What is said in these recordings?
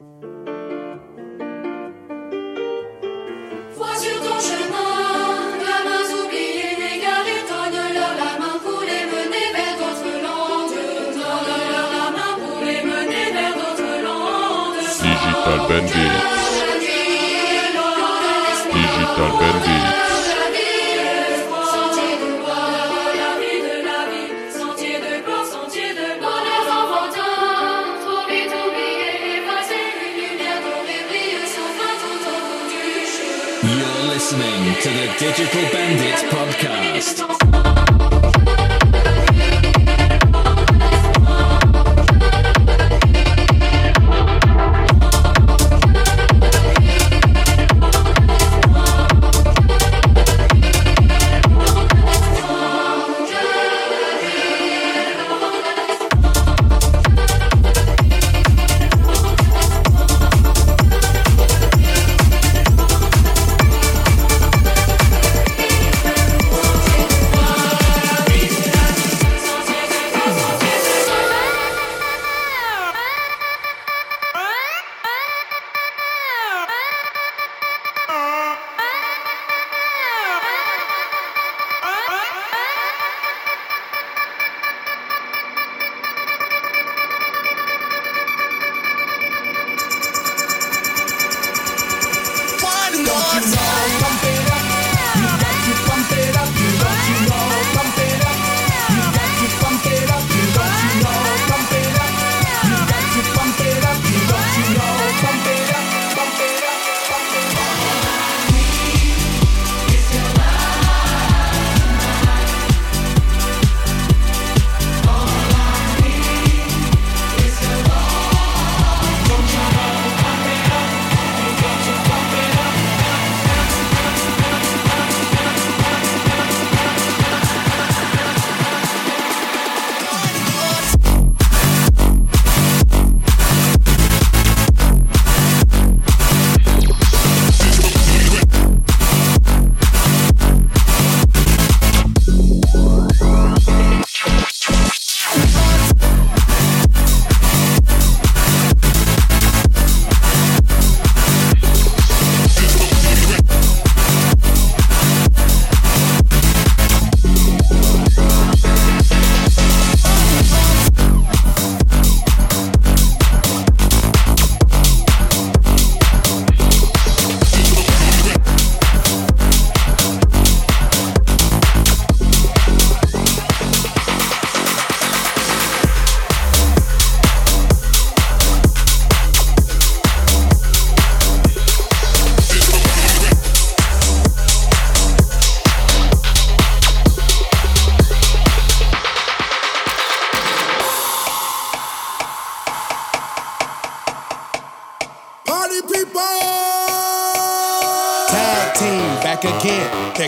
Digital Bandits. You're listening to the Digital Bandits Podcast.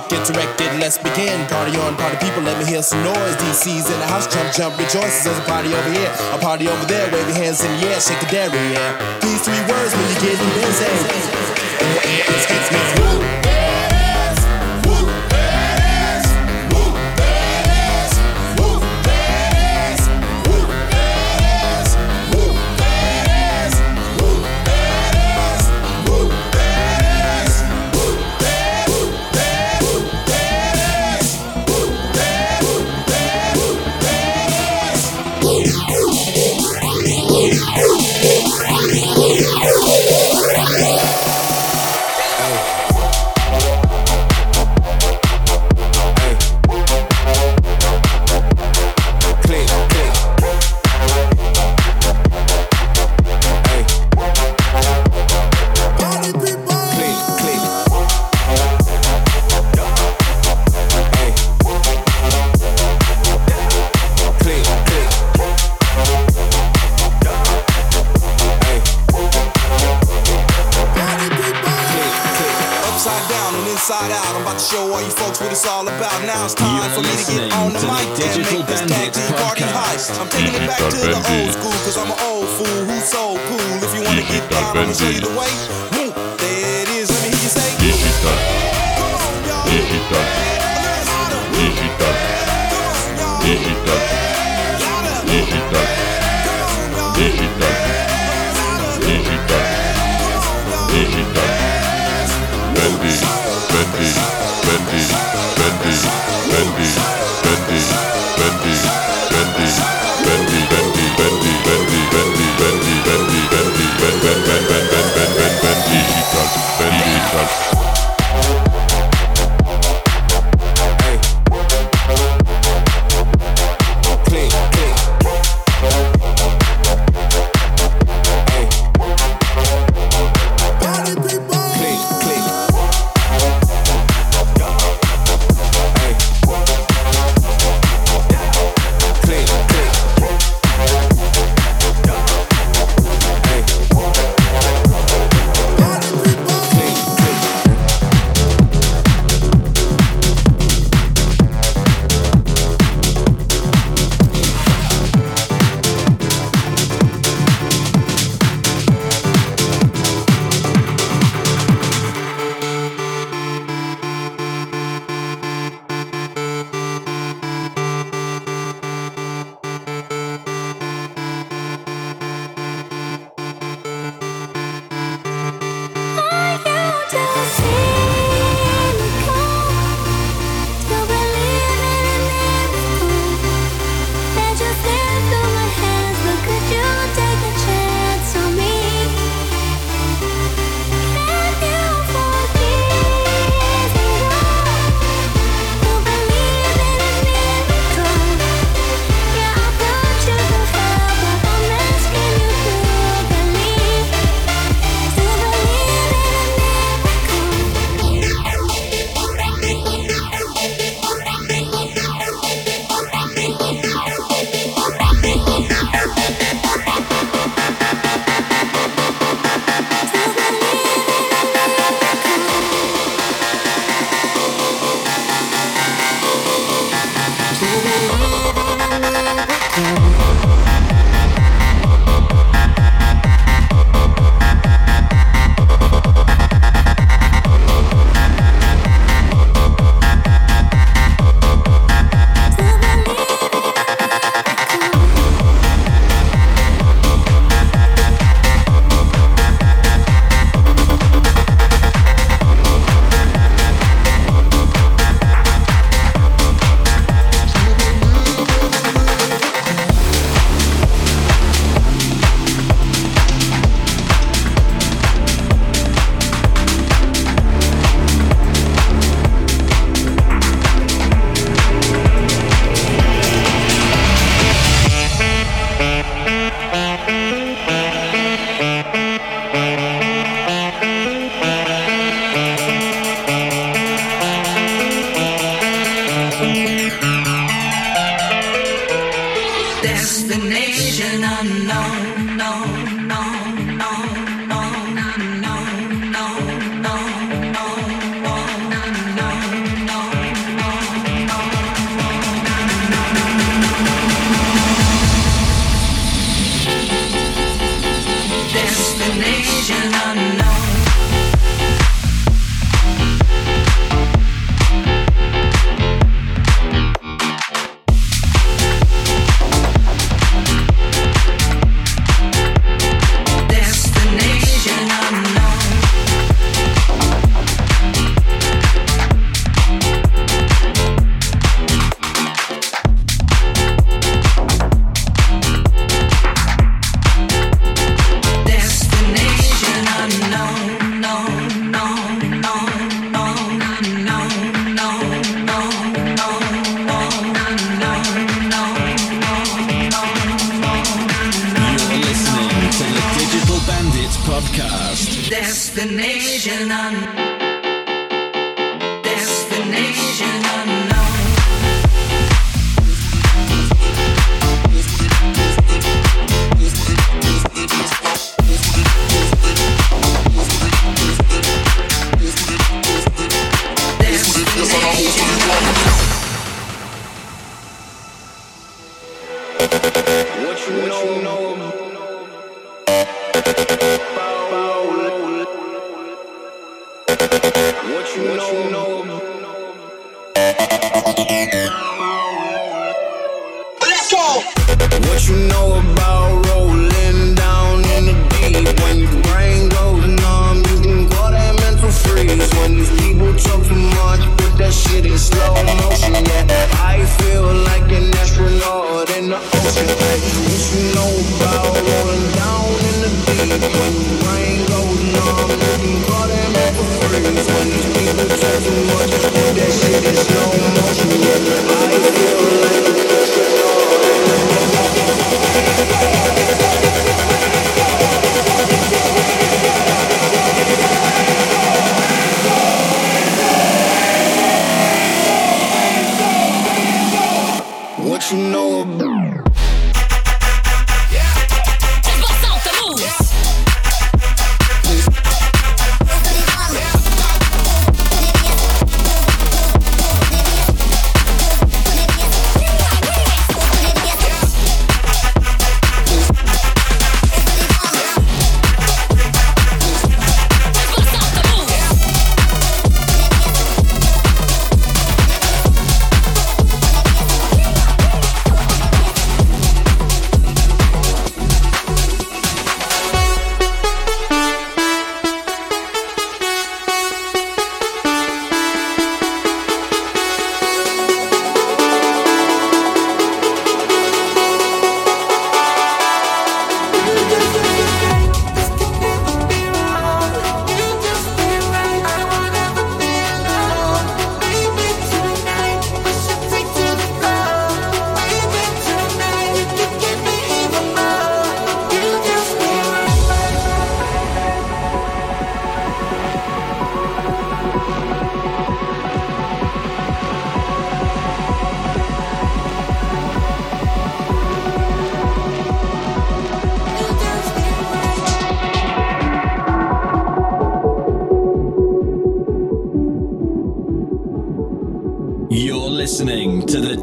Get directed, let's begin. Party on, party people, let me hear some noise. DC's in the house, jump, jump, rejoices. There's a party over here, a party over there. Wave your hands in the air, shake the dairy, yeah. These three words when you're getting busy. It's Digital.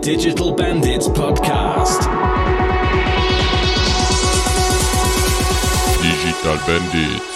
Digital Bandits Podcast. Digital Bandits.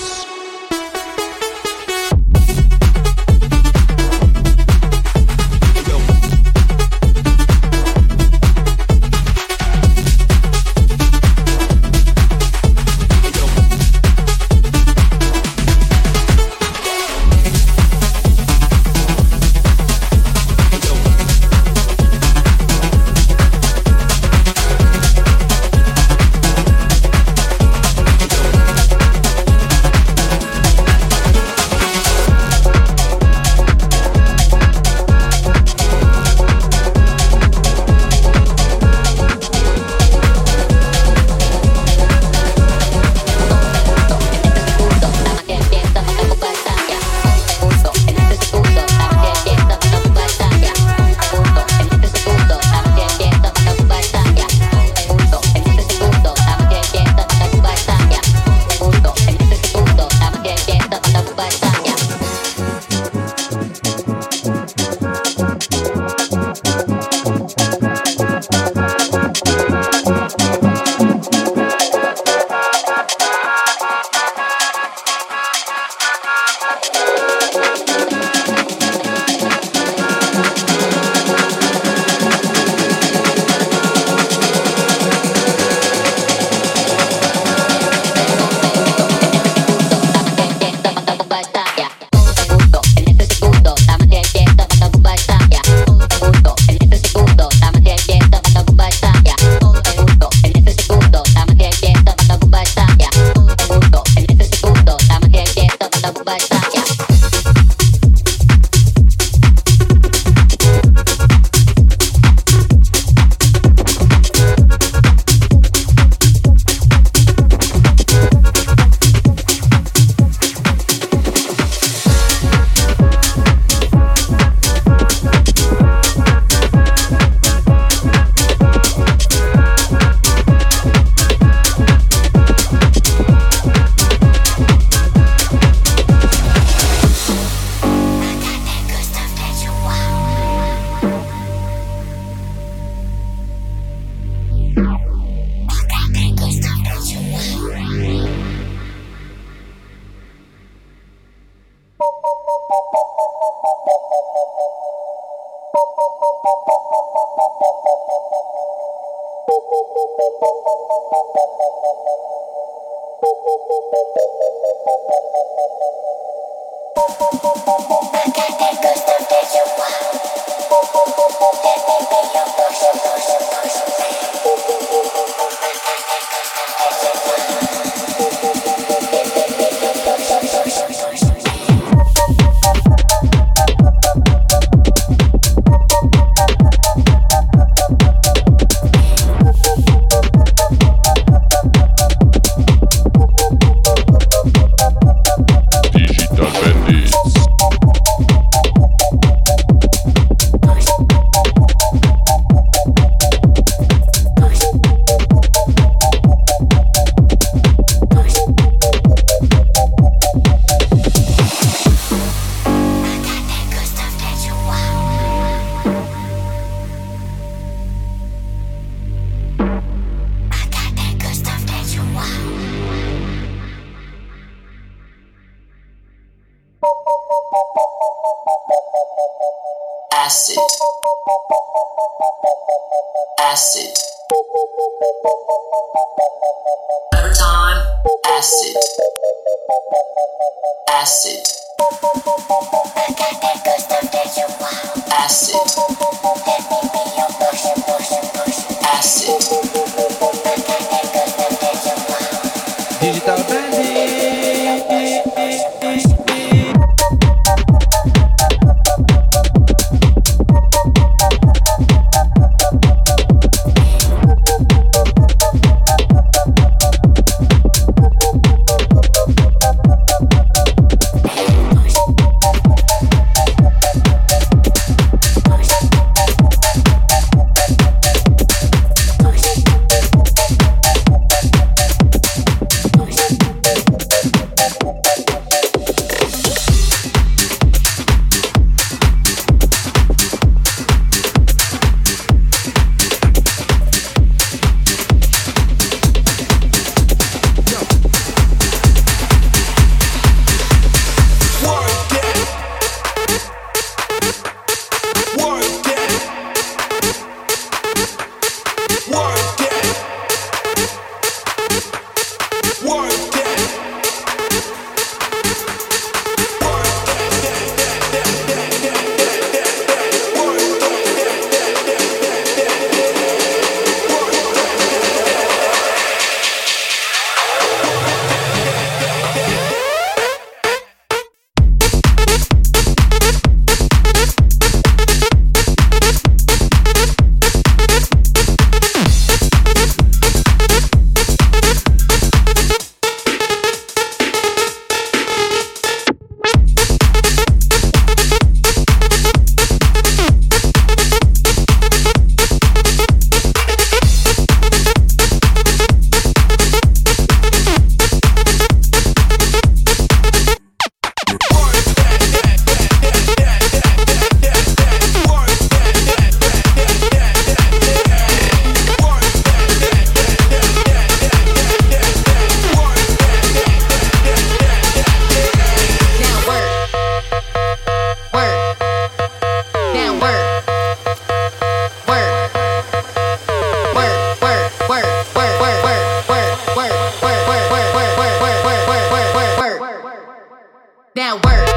that work.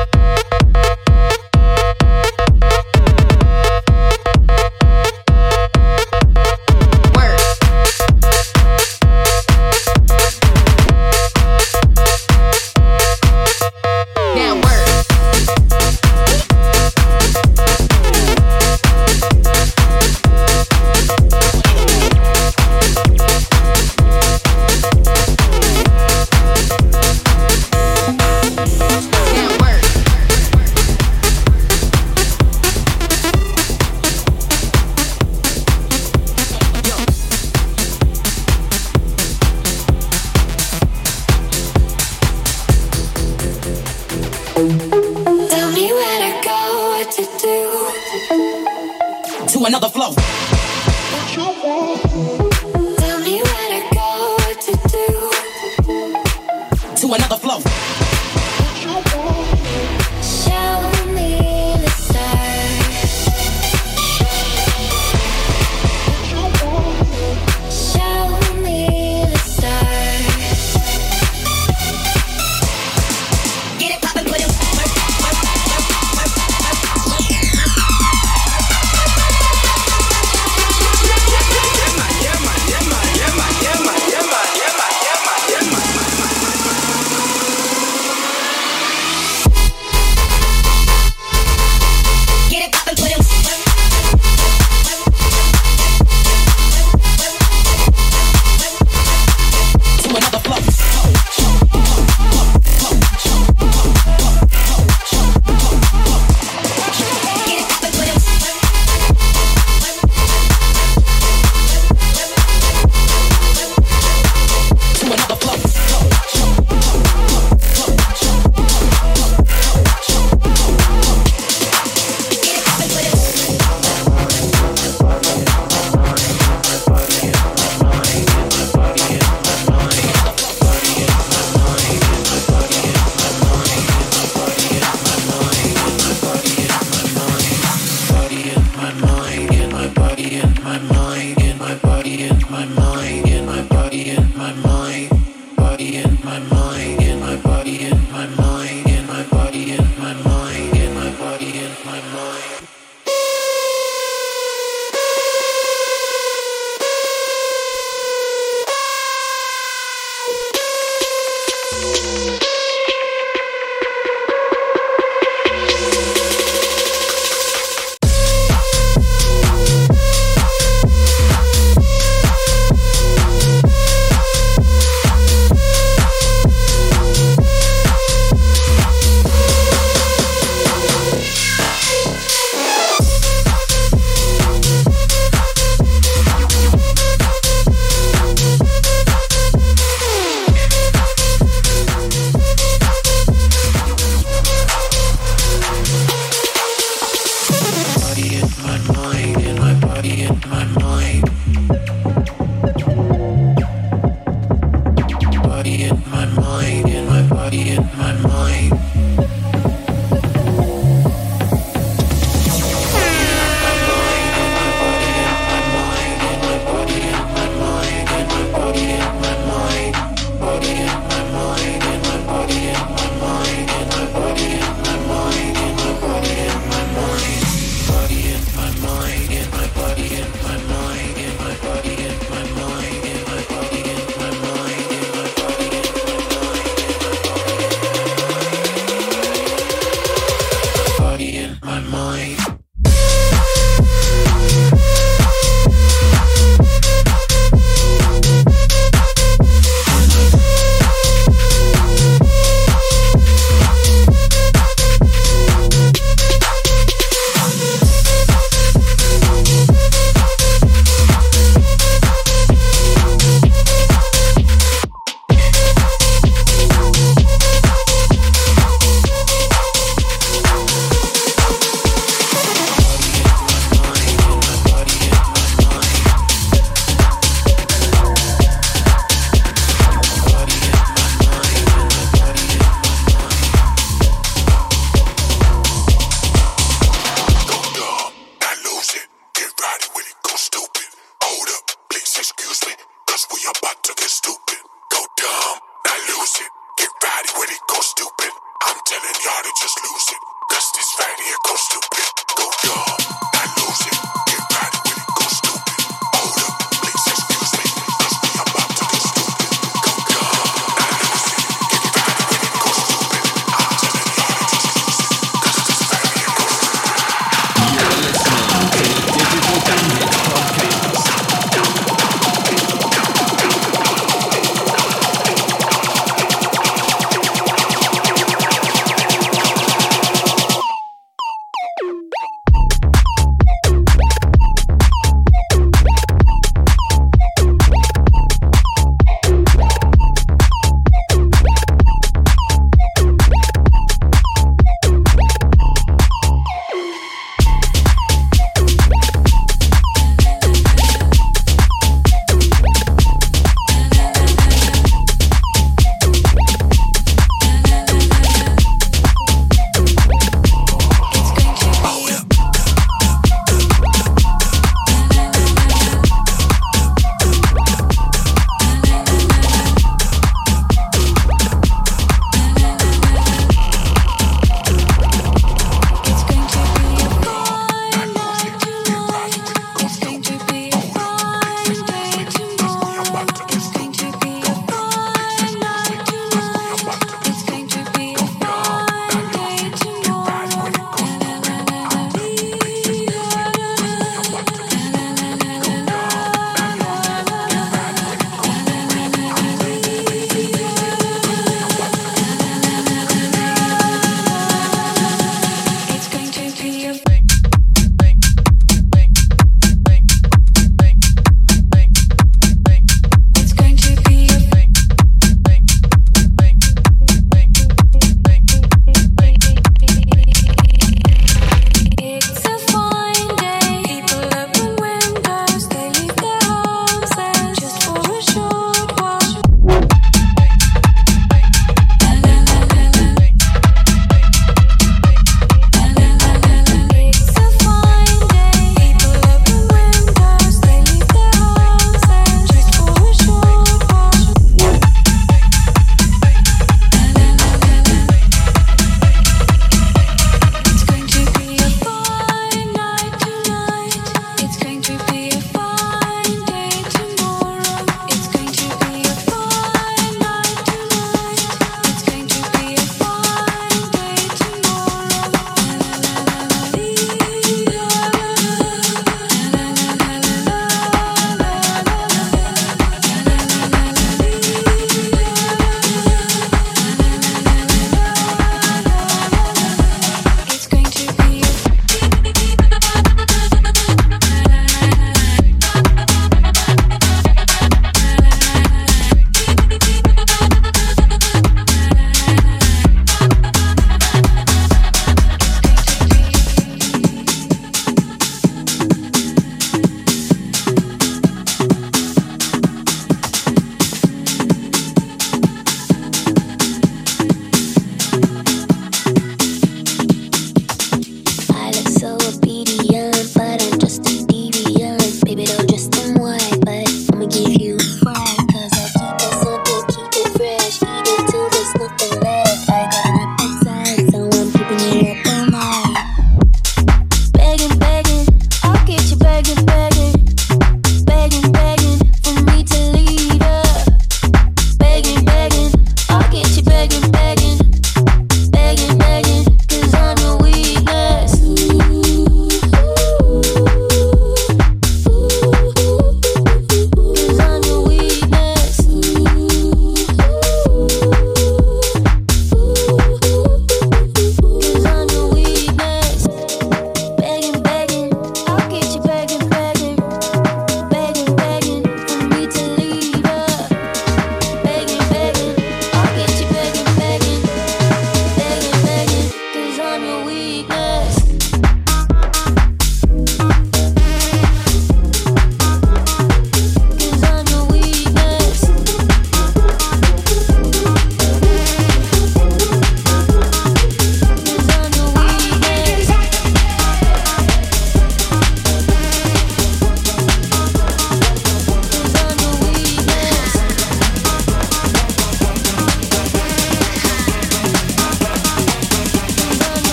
telling y'all to just lose it, cause this fat here goes stupid. Go y'all, I lose it. Get right when it goes stupid. Hold up, please excuse me, cause we about to go stupid. Go y'all, I lose it. Get right when it goes stupid. I'm telling y'all to just lose it, cause this fat here goes stupid. You're listening to the Digital Bandits Podcast.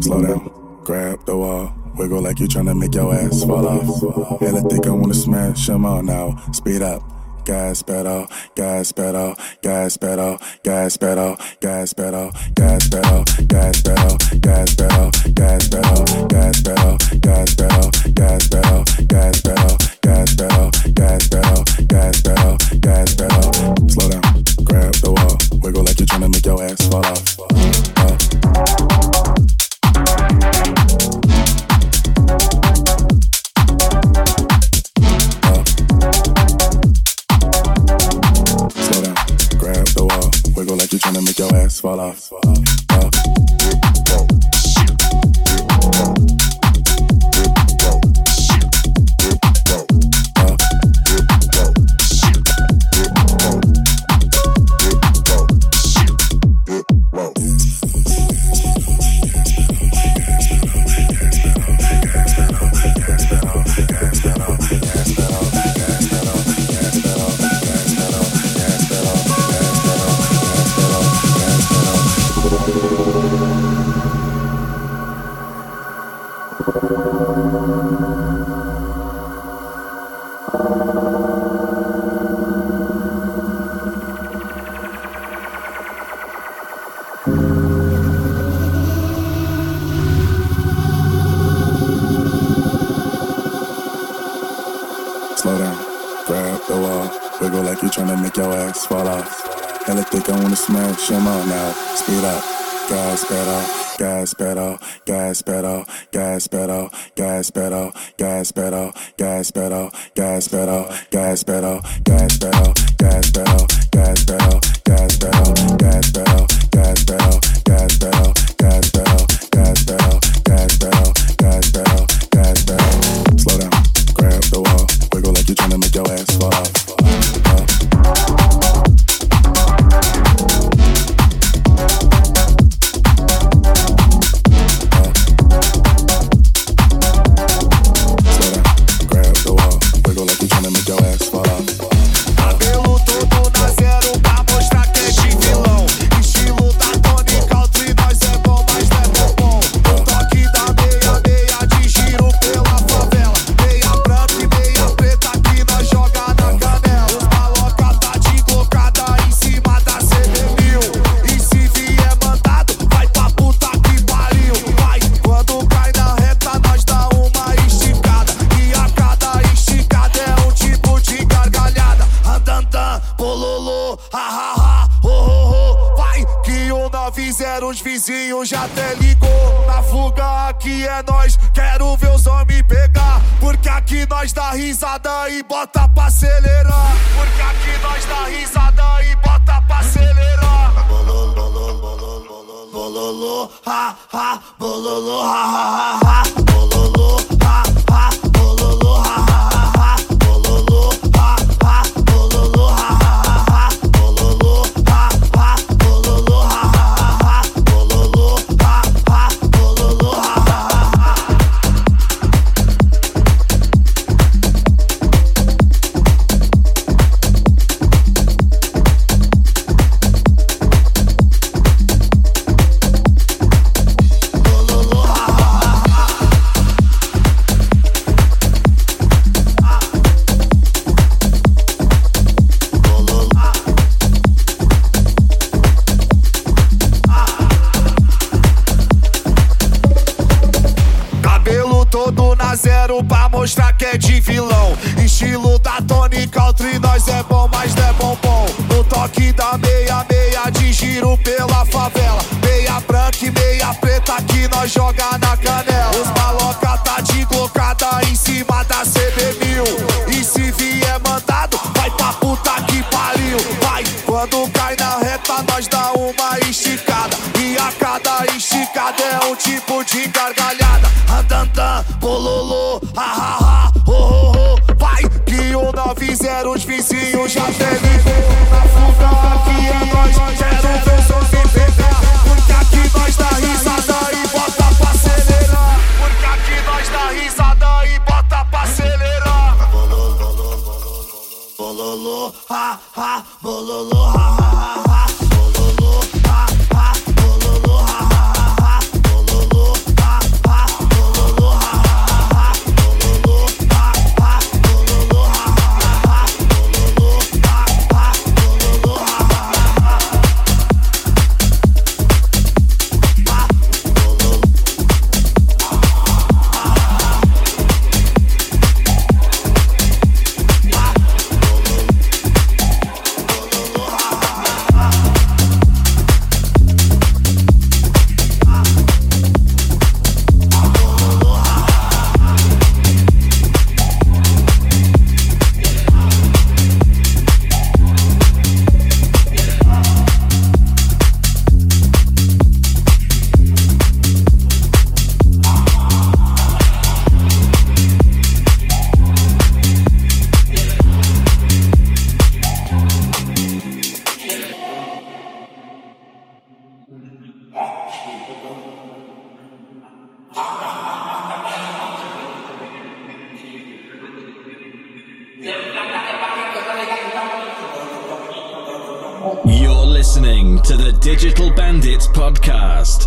Slow down, grab the wall, wiggle like you tryna make your ass fall off. And I think I wanna smash them all now. Speed up, gas pedal, gas pedal, gas pedal, gas pedal, gas pedal, gas pedal, gas pedal, gas pedal, gas pedal, gas pedal, gas pedal, gas pedal, gas pedal, gas pedal, gas pedal, gas pedal, gas pedal. Slow down, grab the wall, wiggle like you tryna make your ass fall off. Make your ass fall off. Smash them all now, speed up, gas pedal, gas pedal, gas pedal, gas pedal, gas pedal, gas pedal, gas pedal, gas pedal, gas pedal, gas pedal, gas pedal, gas pedal, gas pedal, gas pedal, gas pedal, gas pedal, gas pedal, gas pedal, gas pedal, gas pedal, gas pedal. Slow down, grab the wall, wiggle like you're tryna make your ass fall off. Bololo, ha ha, bololo, ha ha ha ha, bololo, ha. You're listening to the Digital Bandits Podcast.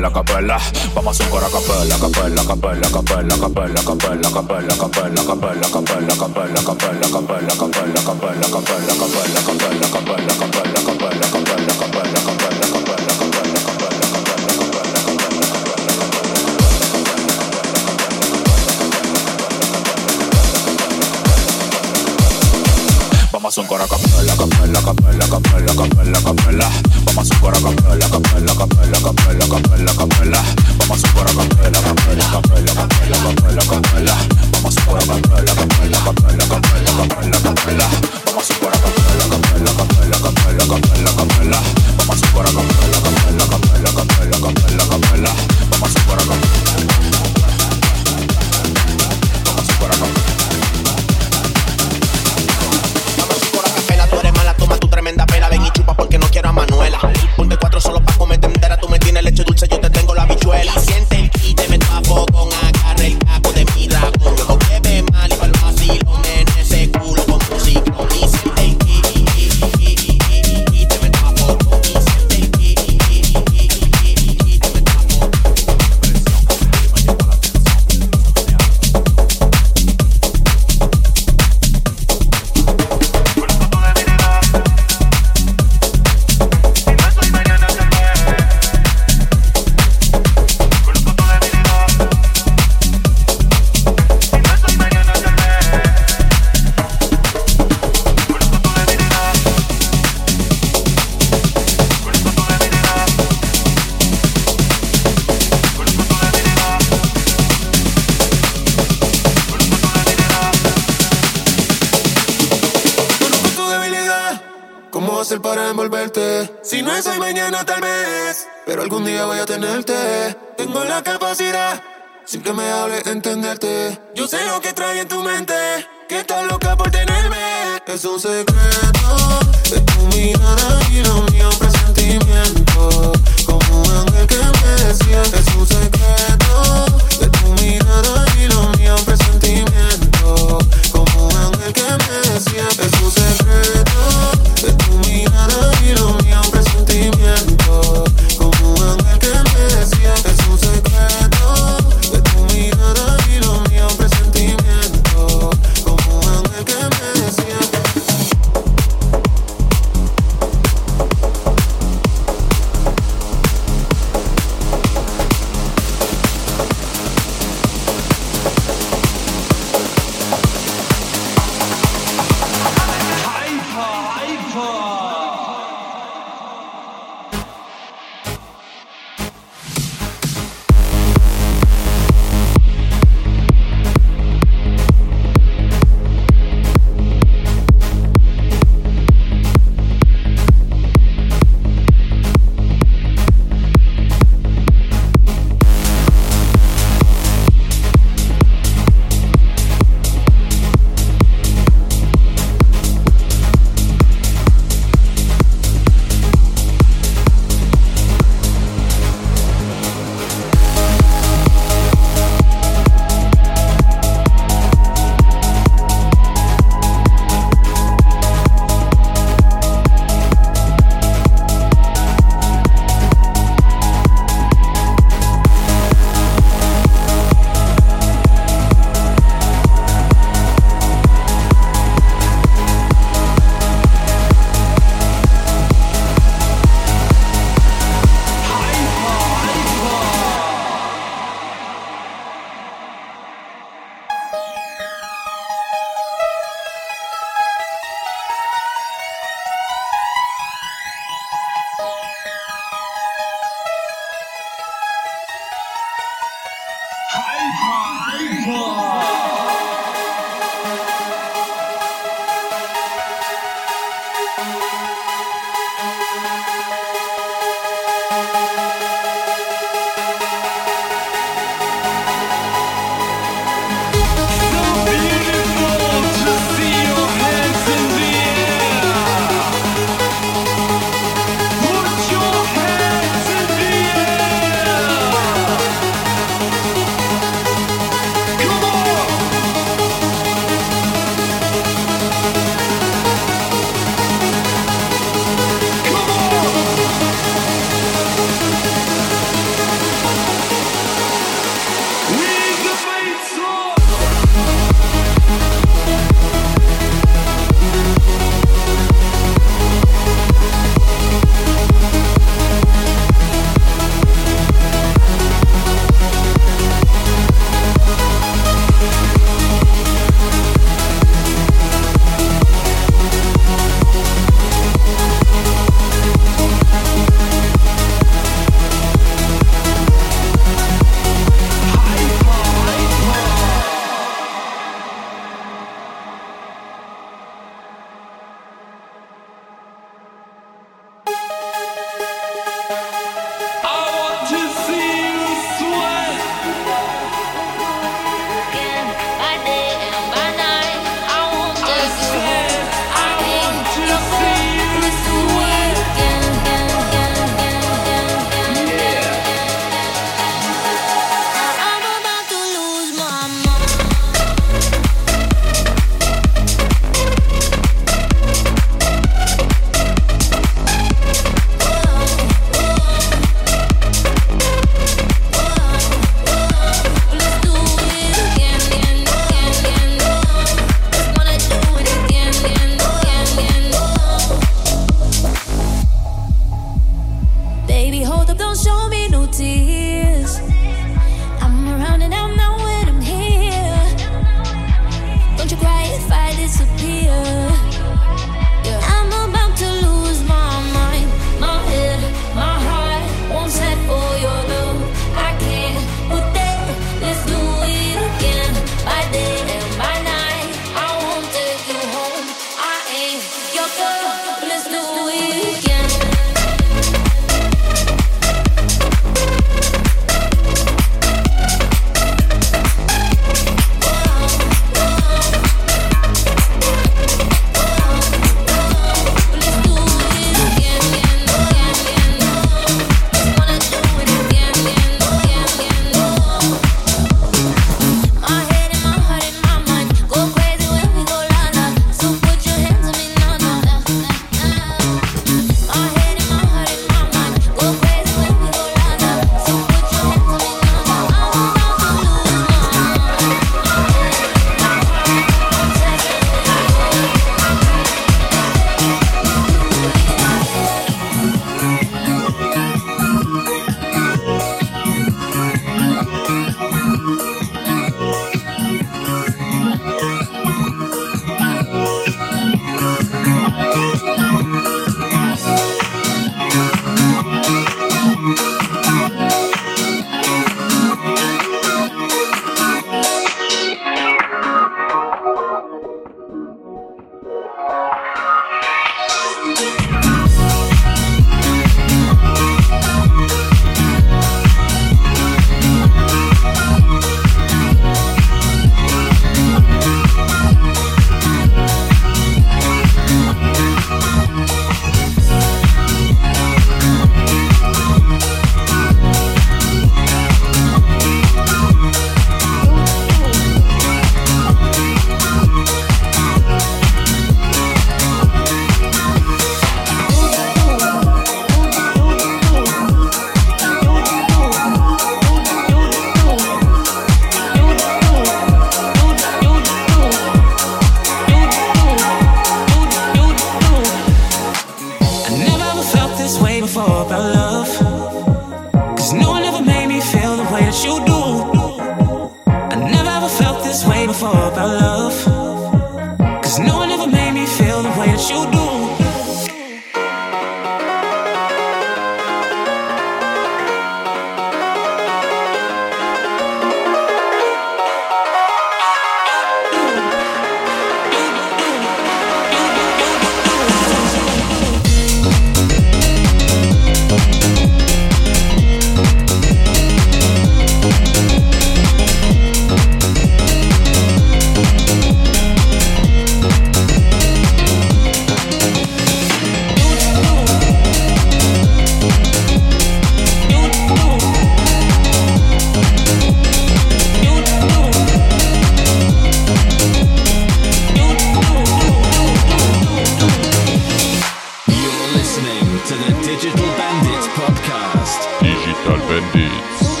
Digital Bandits.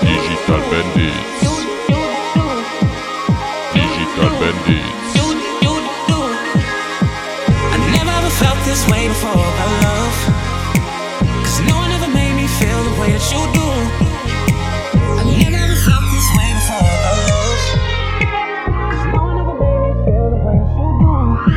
Digital Bandits. Digital Bandits. I never ever felt this way before about love, 'cause no one ever made me feel the way that you do. I never ever felt this way before about love, 'cause no one ever made me feel the way that you do.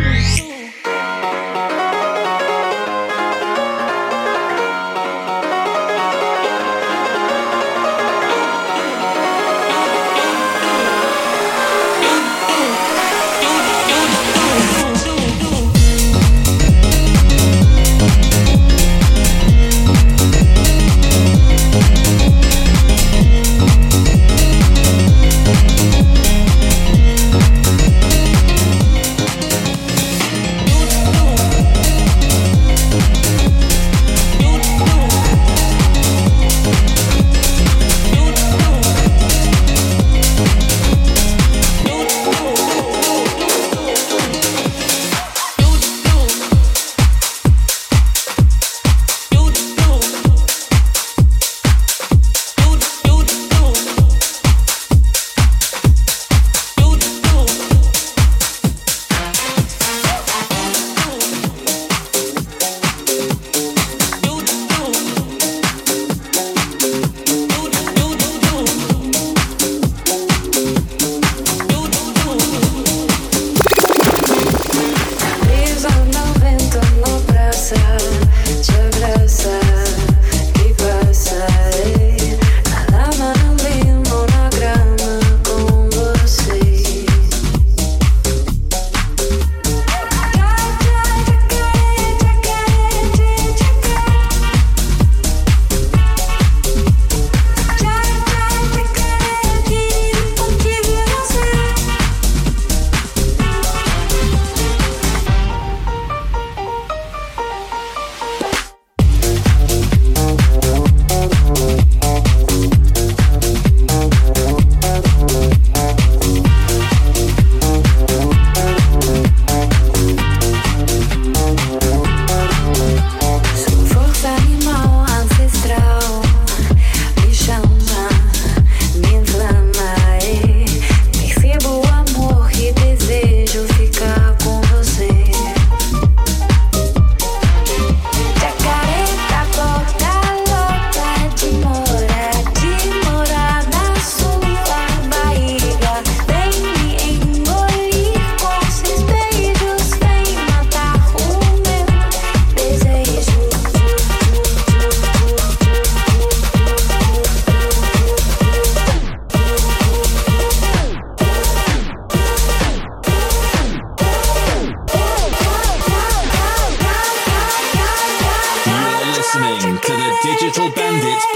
Digital Bandits.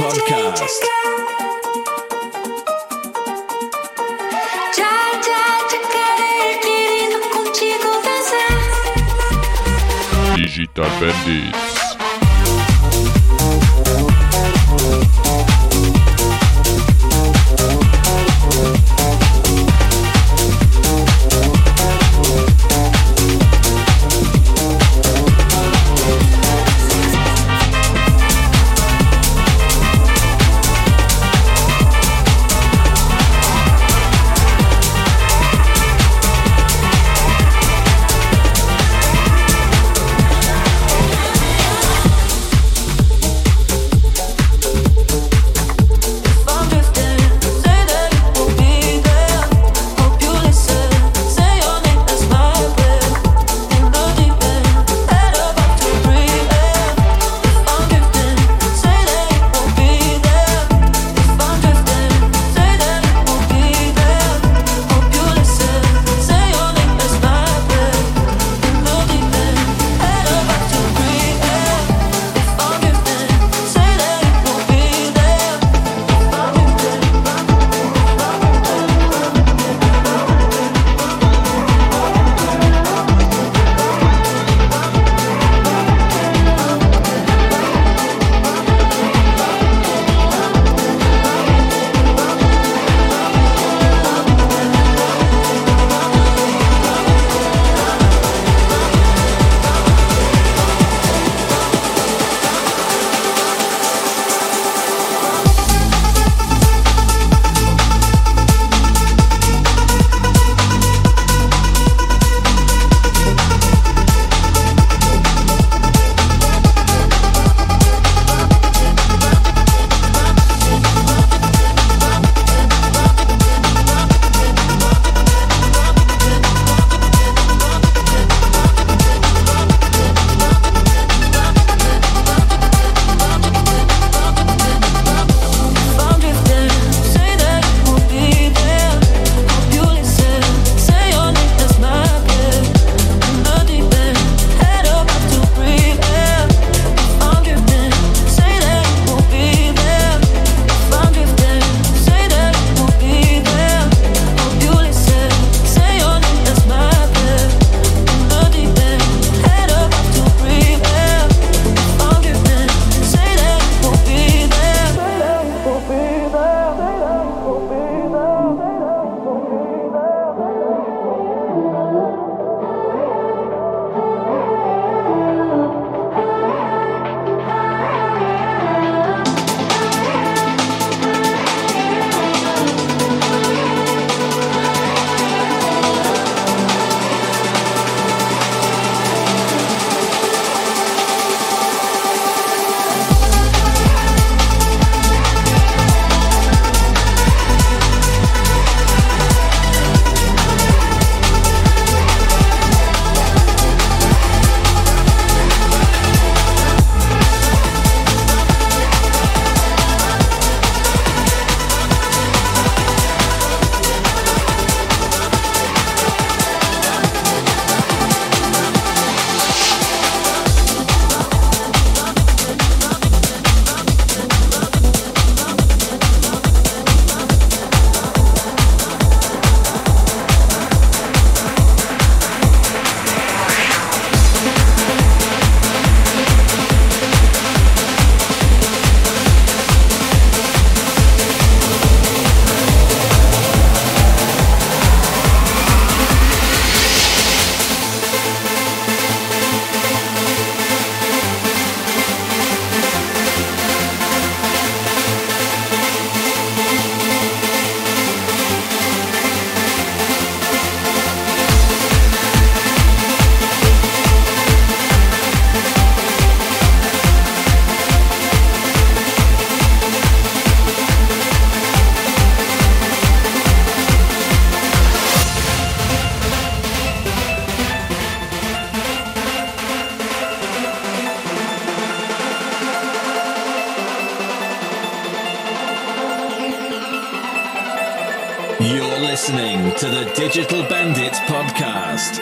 You're listening to the Digital Bandits Podcast.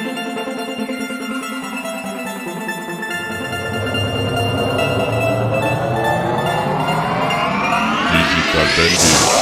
Digital Bandits.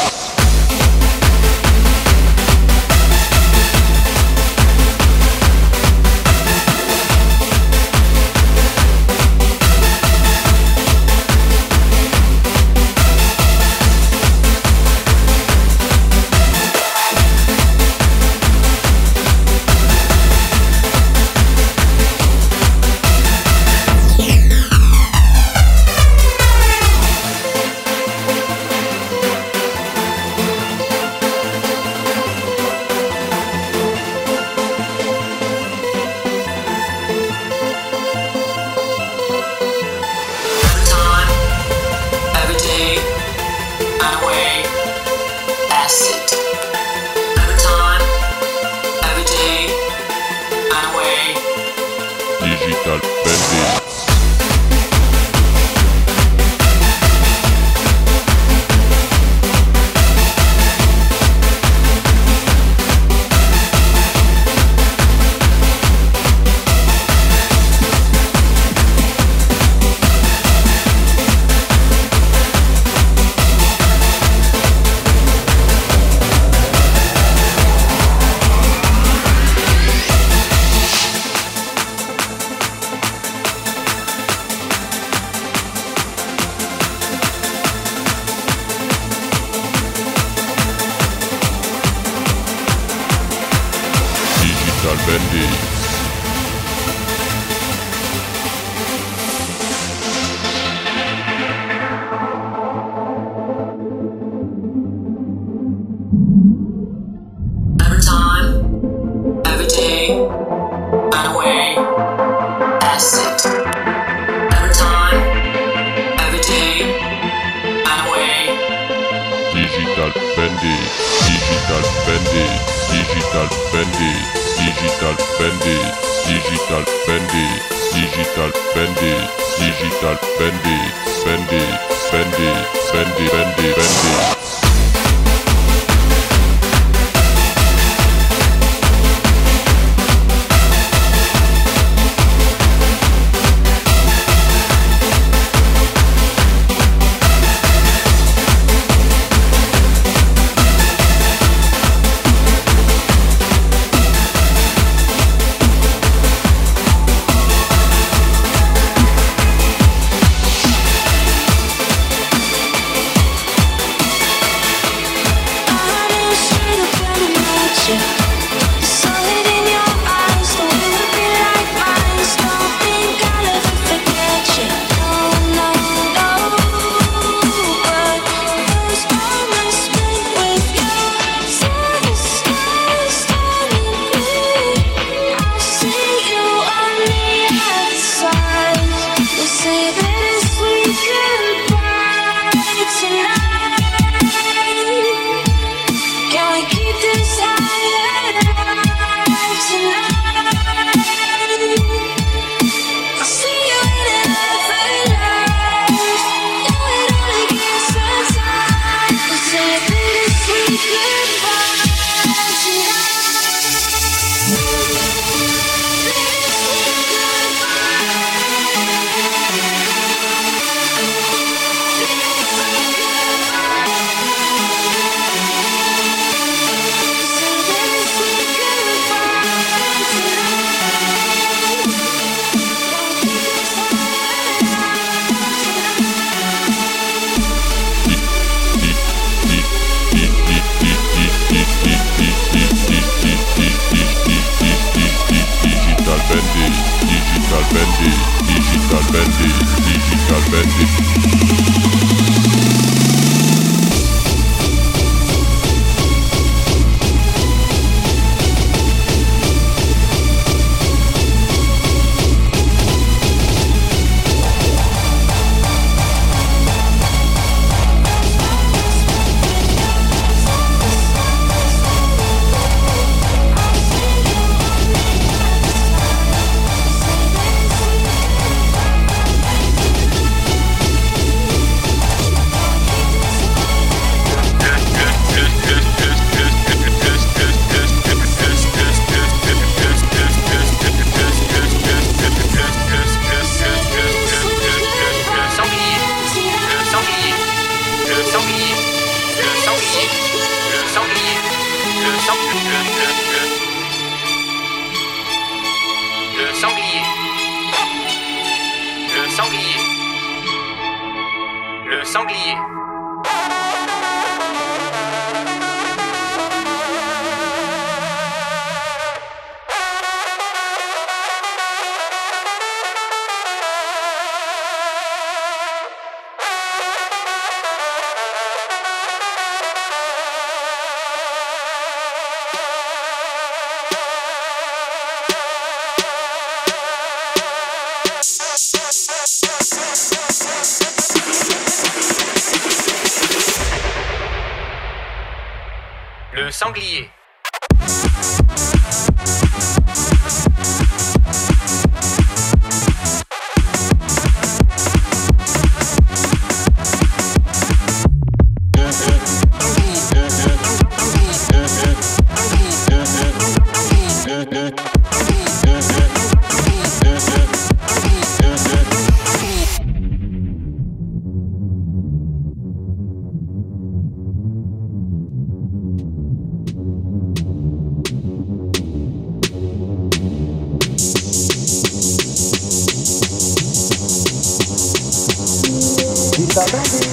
le sanglier. Le sanglier. Digital Bandits.